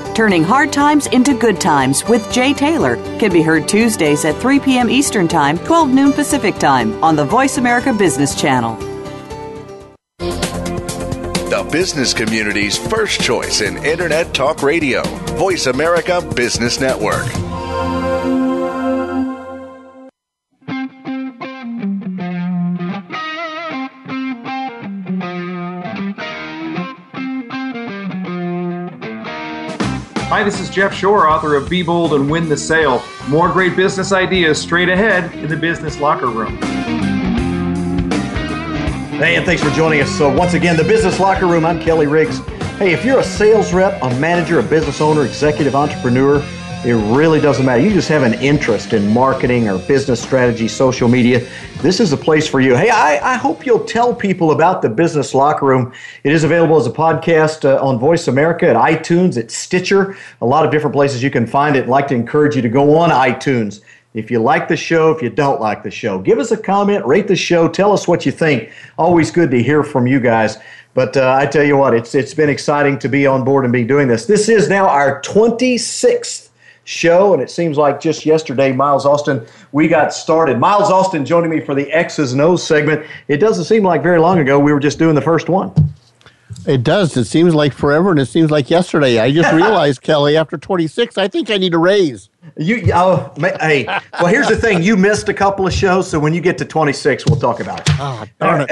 Turning Hard Times into Good Times with Jay Taylor can be heard Tuesdays at three p.m. Eastern Time, twelve noon Pacific Time on the Voice America Business Channel. The business community's first choice in Internet Talk Radio, Voice America Business Network. Hi, this is Jeff Shore, author of Be Bold and Win the Sale. More great business ideas straight ahead in the Business Locker Room. Hey, and thanks for joining us. So once again, the Business Locker Room, I'm Kelly Riggs. Hey, if you're a sales rep, a manager, a business owner, executive entrepreneur, it really doesn't matter. You just have an interest in marketing or business strategy, social media. This is the place for you. Hey, I, I hope you'll tell people about the Business Locker Room. It is available as a podcast uh, on Voice America, at iTunes, at Stitcher, a lot of different places you can find it. I'd like to encourage you to go on iTunes. If you like the show, if you don't like the show, give us a comment, rate the show, tell us what you think. Always good to hear from you guys. But uh, I tell you what, it's it's been exciting to be on board and be doing this. This is now our twenty-sixth show, and it seems like just yesterday, Miles Austin, we got started. Miles Austin joining me for the X's and O's segment. It doesn't seem like very long ago we were just doing the first one. It does. It seems like forever, and it seems like yesterday. I just realized, Kelly, after twenty-six, I think I need a raise. You, oh, hey, well, here's the thing. You missed a couple of shows, so when you get to twenty-six, we'll talk about it. Oh, darn it.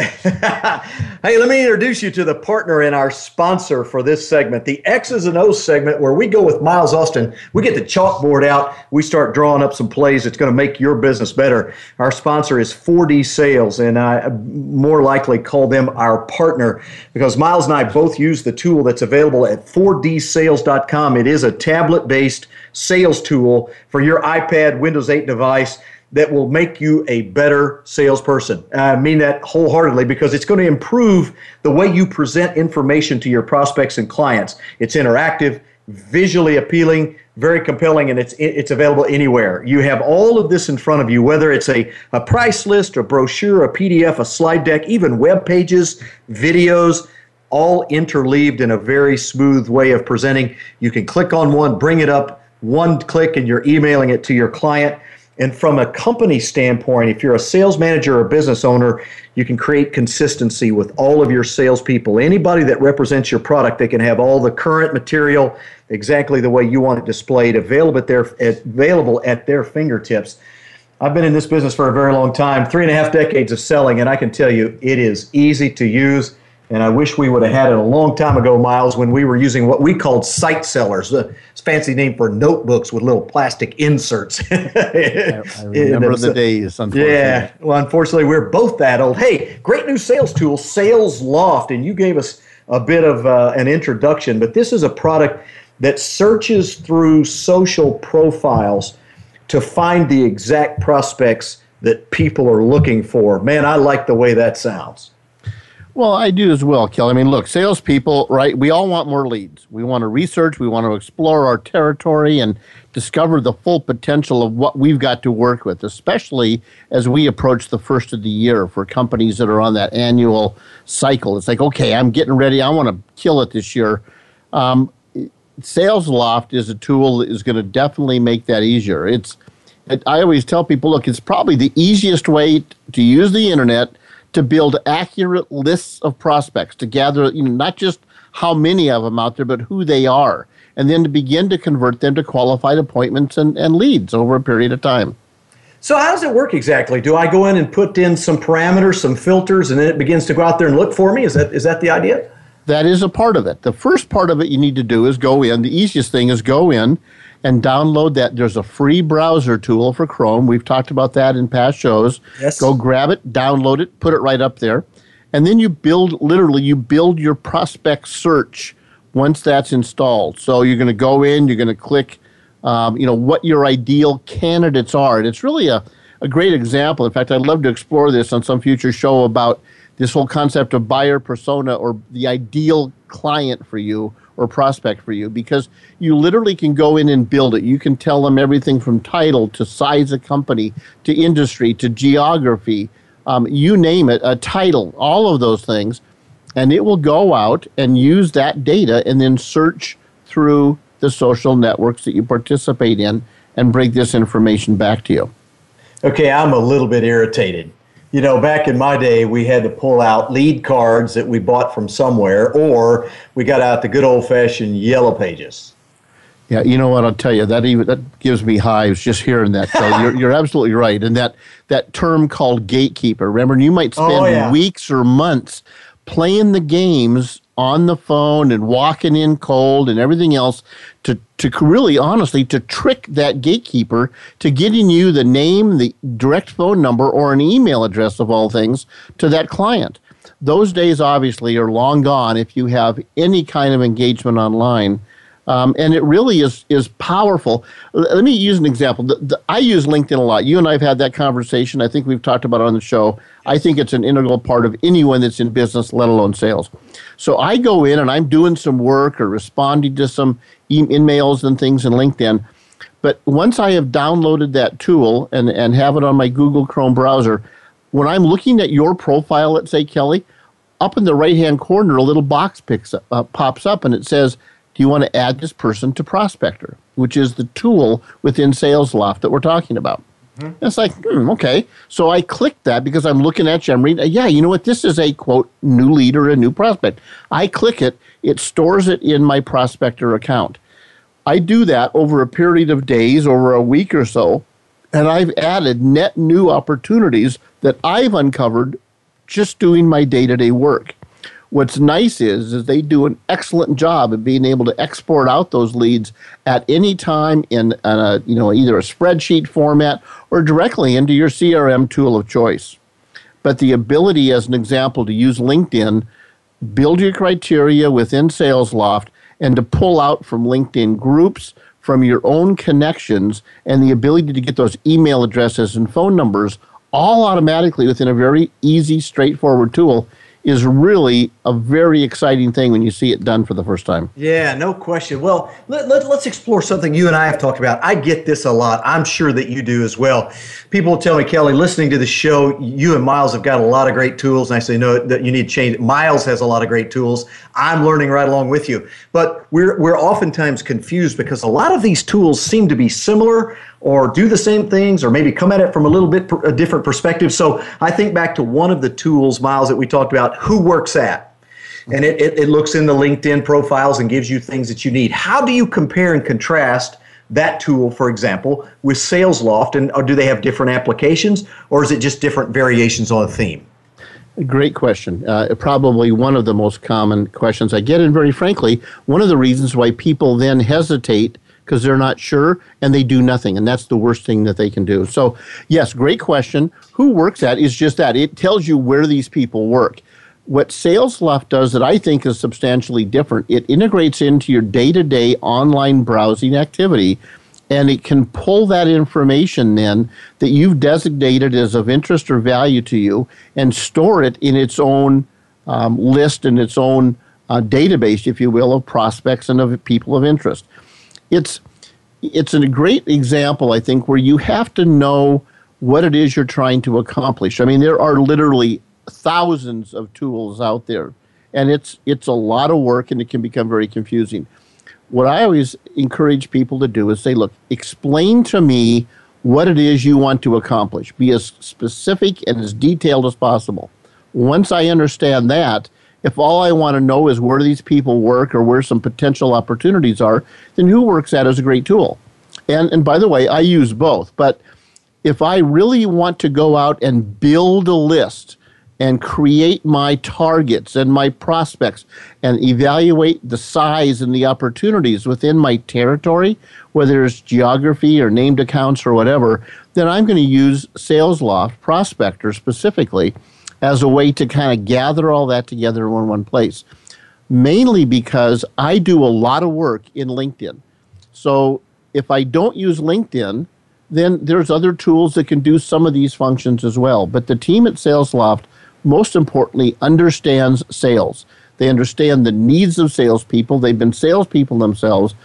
Hey, let me introduce you to the partner and our sponsor for this segment, the X's and O's segment, where we go with Miles Austin. We get the chalkboard out. We start drawing up some plays that's going to make your business better. Our sponsor is four D Sales, and I more likely call them our partner because Miles and I both use the tool that's available at four D sales dot com. It is a tablet-based sales tool for your iPad, Windows eight device that will make you a better salesperson. I mean that wholeheartedly because it's going to improve the way you present information to your prospects and clients. It's interactive, visually appealing, very compelling, and it's it's available anywhere. You have all of this in front of you, whether it's a, a price list, a brochure, a P D F, a slide deck, even web pages, videos, all interleaved in a very smooth way of presenting. You can click on one, bring it up, one click, and you're emailing it to your client. And from a company standpoint, if you're a sales manager or business owner, you can create consistency with all of your salespeople. Anybody that represents your product, they can have all the current material exactly the way you want it displayed, available at their, available at their fingertips. I've been in this business for a very long time, three and a half decades of selling, and I can tell you it is easy to use. And I wish we would have had it a long time ago, Miles, when we were using what we called site sellers. It's a fancy name for notebooks with little plastic inserts. I, I remember the days, unfortunately. Yeah. Well, unfortunately, we're both that old. Hey, great new sales tool, Sales Loft. And you gave us a bit of uh, an introduction. But this is a product that searches through social profiles to find the exact prospects that people are looking for. Man, I like the way that sounds. Well, I do as well, Kelly. I mean, look, salespeople, right, we all want more leads. We want to research. We want to explore our territory and discover the full potential of what we've got to work with, especially as we approach the first of the year for companies that are on that annual cycle. It's like, okay, I'm getting ready. I want to kill it this year. Um, Sales Loft is a tool that is going to definitely make that easier. It's, it, I always tell people, look, it's probably the easiest way to use the internet to build accurate lists of prospects, to gather, you know, not just how many of them out there, but who they are, and then to begin to convert them to qualified appointments and, and leads over a period of time. So how does it work exactly? Do I go in and put in some parameters, some filters, and then it begins to go out there and look for me? Is that is that the idea? That is a part of it. The first part of it you need to do is go in. The easiest thing is go in and download that. There's a free browser tool for Chrome. We've talked about that in past shows. Yes. Go grab it, download it, put it right up there. And then you build, literally, you build your prospect search once that's installed. So you're going to go in, you're going to click, um, you know, what your ideal candidates are. And it's really a, a great example. In fact, I'd love to explore this on some future show about this whole concept of buyer persona or the ideal client for you or prospect for you, because you literally can go in and build it. You can tell them everything from title to size of company to industry to geography, um, you name it, a title, all of those things. And it will go out and use that data and then search through the social networks that you participate in and bring this information back to you. Okay, I'm a little bit irritated. You know, back in my day, we had to pull out lead cards that we bought from somewhere, or we got out the good old-fashioned yellow pages. Yeah, you know what? I'll tell you, that even that gives me hives just hearing that. So you're, you're absolutely right. And that, that term called gatekeeper, remember, you might spend oh, yeah. weeks or months playing the games on the phone and walking in cold and everything else to, to really honestly to trick that gatekeeper to getting you the name, the direct phone number, or an email address of all things to that client. Those days obviously are long gone if you have any kind of engagement online. Um, and it really is is powerful. Let me use an example. The, the, I use LinkedIn a lot. You and I have had that conversation. I think we've talked about it on the show. I think it's an integral part of anyone that's in business, let alone sales. So I go in and I'm doing some work or responding to some e- emails and things in LinkedIn. But once I have downloaded that tool and, and have it on my Google Chrome browser, when I'm looking at your profile, let's say, Kelly, up in the right-hand corner, a little box picks up, uh, pops up and it says, you want to add this person to Prospector, which is the tool within Sales Loft that we're talking about. Mm-hmm. It's like, hmm, okay. So I clicked that because I'm looking at you. I'm reading, yeah, you know what? This is a, quote, new lead or a new prospect. I click it. It stores it in my Prospector account. I do that over a period of days, over a week or so, and I've added net new opportunities that I've uncovered just doing my day-to-day work. What's nice is, is they do an excellent job of being able to export out those leads at any time in a, you know, either a spreadsheet format or directly into your C R M tool of choice. But the ability, as an example, to use LinkedIn, build your criteria within Sales Loft, and to pull out from LinkedIn groups, from your own connections, and the ability to get those email addresses and phone numbers all automatically within a very easy, straightforward tool is really a very exciting thing when you see it done for the first time. Yeah, no question. Well, let, let, let's explore something you and I have talked about. I get this a lot. I'm sure that you do as well. People tell me, Kelly, listening to the show, you and Miles have got a lot of great tools. And I say, no, that you need to change. Miles has a lot of great tools. I'm learning right along with you. But we're we're oftentimes confused because a lot of these tools seem to be similar or do the same things, or maybe come at it from a little bit per, a different perspective. So I think back to one of the tools, Miles, that we talked about, Who Works At. And it, it, it looks in the LinkedIn profiles and gives you things that you need. How do you compare and contrast that tool, for example, with Sales Loft? And or do they have different applications, or is it just different variations on a theme? Great question. Uh, probably one of the most common questions I get, and very frankly, one of the reasons why people then hesitate because they're not sure, and they do nothing, and that's the worst thing that they can do. So, yes, great question. Who Works At is just that. It tells you where these people work. What Sales Loft does that I think is substantially different, it integrates into your day-to-day online browsing activity, and it can pull that information then that you've designated as of interest or value to you and store it in its own um, list and its own uh, database, if you will, of prospects and of people of interest. It's it's a great example, I think, where you have to know what it is you're trying to accomplish. I mean, there are literally thousands of tools out there, and it's it's a lot of work, and it can become very confusing. What I always encourage people to do is say, look, explain to me what it is you want to accomplish. Be as specific and as detailed as possible. Once I understand that, if all I want to know is where these people work or where some potential opportunities are, then Who Works At is a great tool. And and by the way, I use both. But if I really want to go out and build a list and create my targets and my prospects and evaluate the size and the opportunities within my territory, whether it's geography or named accounts or whatever, then I'm going to use Sales Loft Prospector specifically as a way to kind of gather all that together in one place, mainly because I do a lot of work in LinkedIn. So if I don't use LinkedIn, then there's other tools that can do some of these functions as well. But the team at Sales Loft, most importantly, understands sales. They understand the needs of salespeople. They've been salespeople themselves,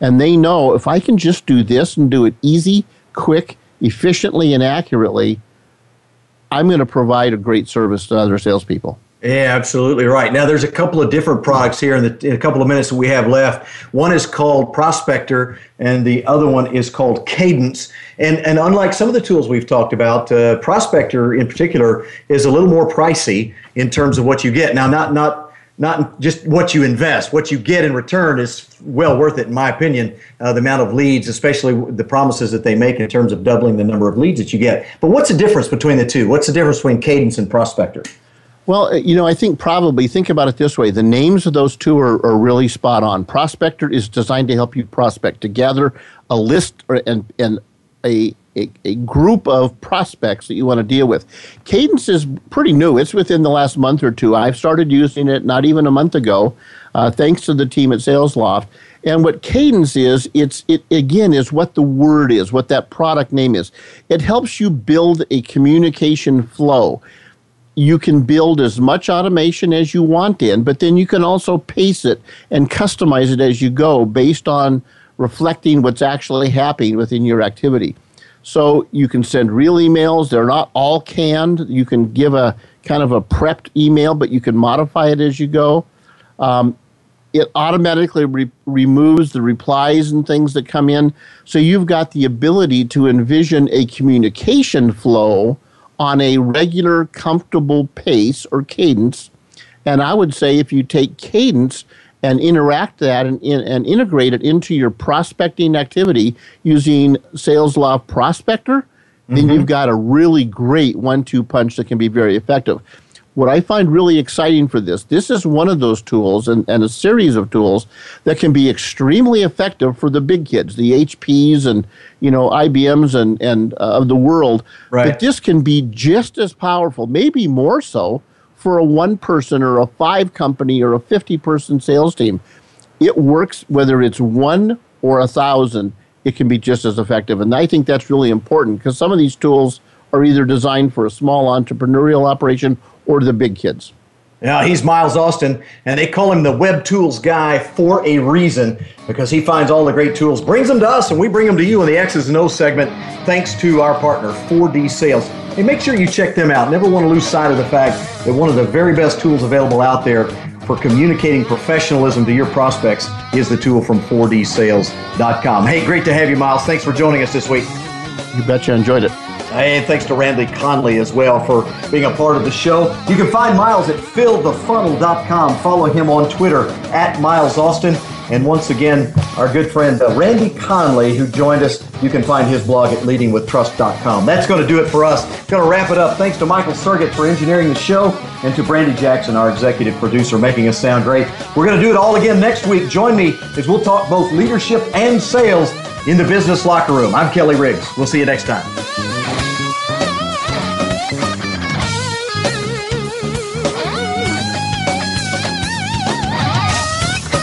and they know if I can just do this and do it easy, quick, efficiently, and accurately, I'm going to provide a great service to other salespeople. Yeah, absolutely right. Now, there's a couple of different products here in, the, in a couple of minutes that we have left. One is called Prospector, and the other one is called Cadence. And and unlike some of the tools we've talked about, uh, Prospector in particular is a little more pricey in terms of what you get. Now, not not not just what you invest, what you get in return is well worth it, in my opinion, uh, the amount of leads, especially the promises that they make in terms of doubling the number of leads that you get. But what's the difference between the two? What's the difference between Cadence and Prospector? Well, you know, I think probably, think about it this way. The names of those two are, are really spot on. Prospector is designed to help you prospect, to gather a list or, and, and a, a a group of prospects that you want to deal with. Cadence is pretty new. It's within the last month or two. I've started using it not even a month ago, uh, thanks to the team at Sales Loft. And what Cadence is, it's it again is what the word is, what that product name is. It helps you build a communication flow. You can build as much automation as you want in, but then you can also pace it and customize it as you go based on reflecting what's actually happening within your activity. So you can send real emails. They're not all canned. You can give a kind of a prepped email, but you can modify it as you go. Um, It automatically re- removes the replies and things that come in. So you've got the ability to envision a communication flow on a regular, comfortable pace or cadence. And I would say if you take cadence and interact that and, and integrate it into your prospecting activity using Sales Loft Prospector, mm-hmm. then you've got a really great one-two punch that can be very effective. What I find really exciting for this, this is one of those tools and, and a series of tools that can be extremely effective for the big kids, the H Ps and, you know, I B Ms and, and uh, of the world. Right. But this can be just as powerful, maybe more so, for a one-person or a five-company or a fifty-person sales team. It works whether it's one or a thousand. It can be just as effective. And I think that's really important because some of these tools are either designed for a small entrepreneurial operation or the big kids. Yeah, he's Miles Austin, and they call him the web tools guy for a reason, because he finds all the great tools, brings them to us, and we bring them to you in the X's and O's segment, thanks to our partner, four D Sales. Hey, make sure you check them out. Never want to lose sight of the fact that one of the very best tools available out there for communicating professionalism to your prospects is the tool from four D sales dot com. Hey, great to have you, Miles. Thanks for joining us this week. You bet you enjoyed it. And thanks to Randy Conley as well for being a part of the show. You can find Miles at fill the funnel dot com. Follow him on Twitter at Miles Austin. And once again, our good friend uh, Randy Conley, who joined us, you can find his blog at leading with trust dot com. That's going to do it for us. Going to wrap it up. Thanks to Michael Sergit for engineering the show and to Brandy Jackson, our executive producer, making us sound great. We're going to do it all again next week. Join me as we'll talk both leadership and sales in the business locker room. I'm Kelly Riggs. We'll see you next time.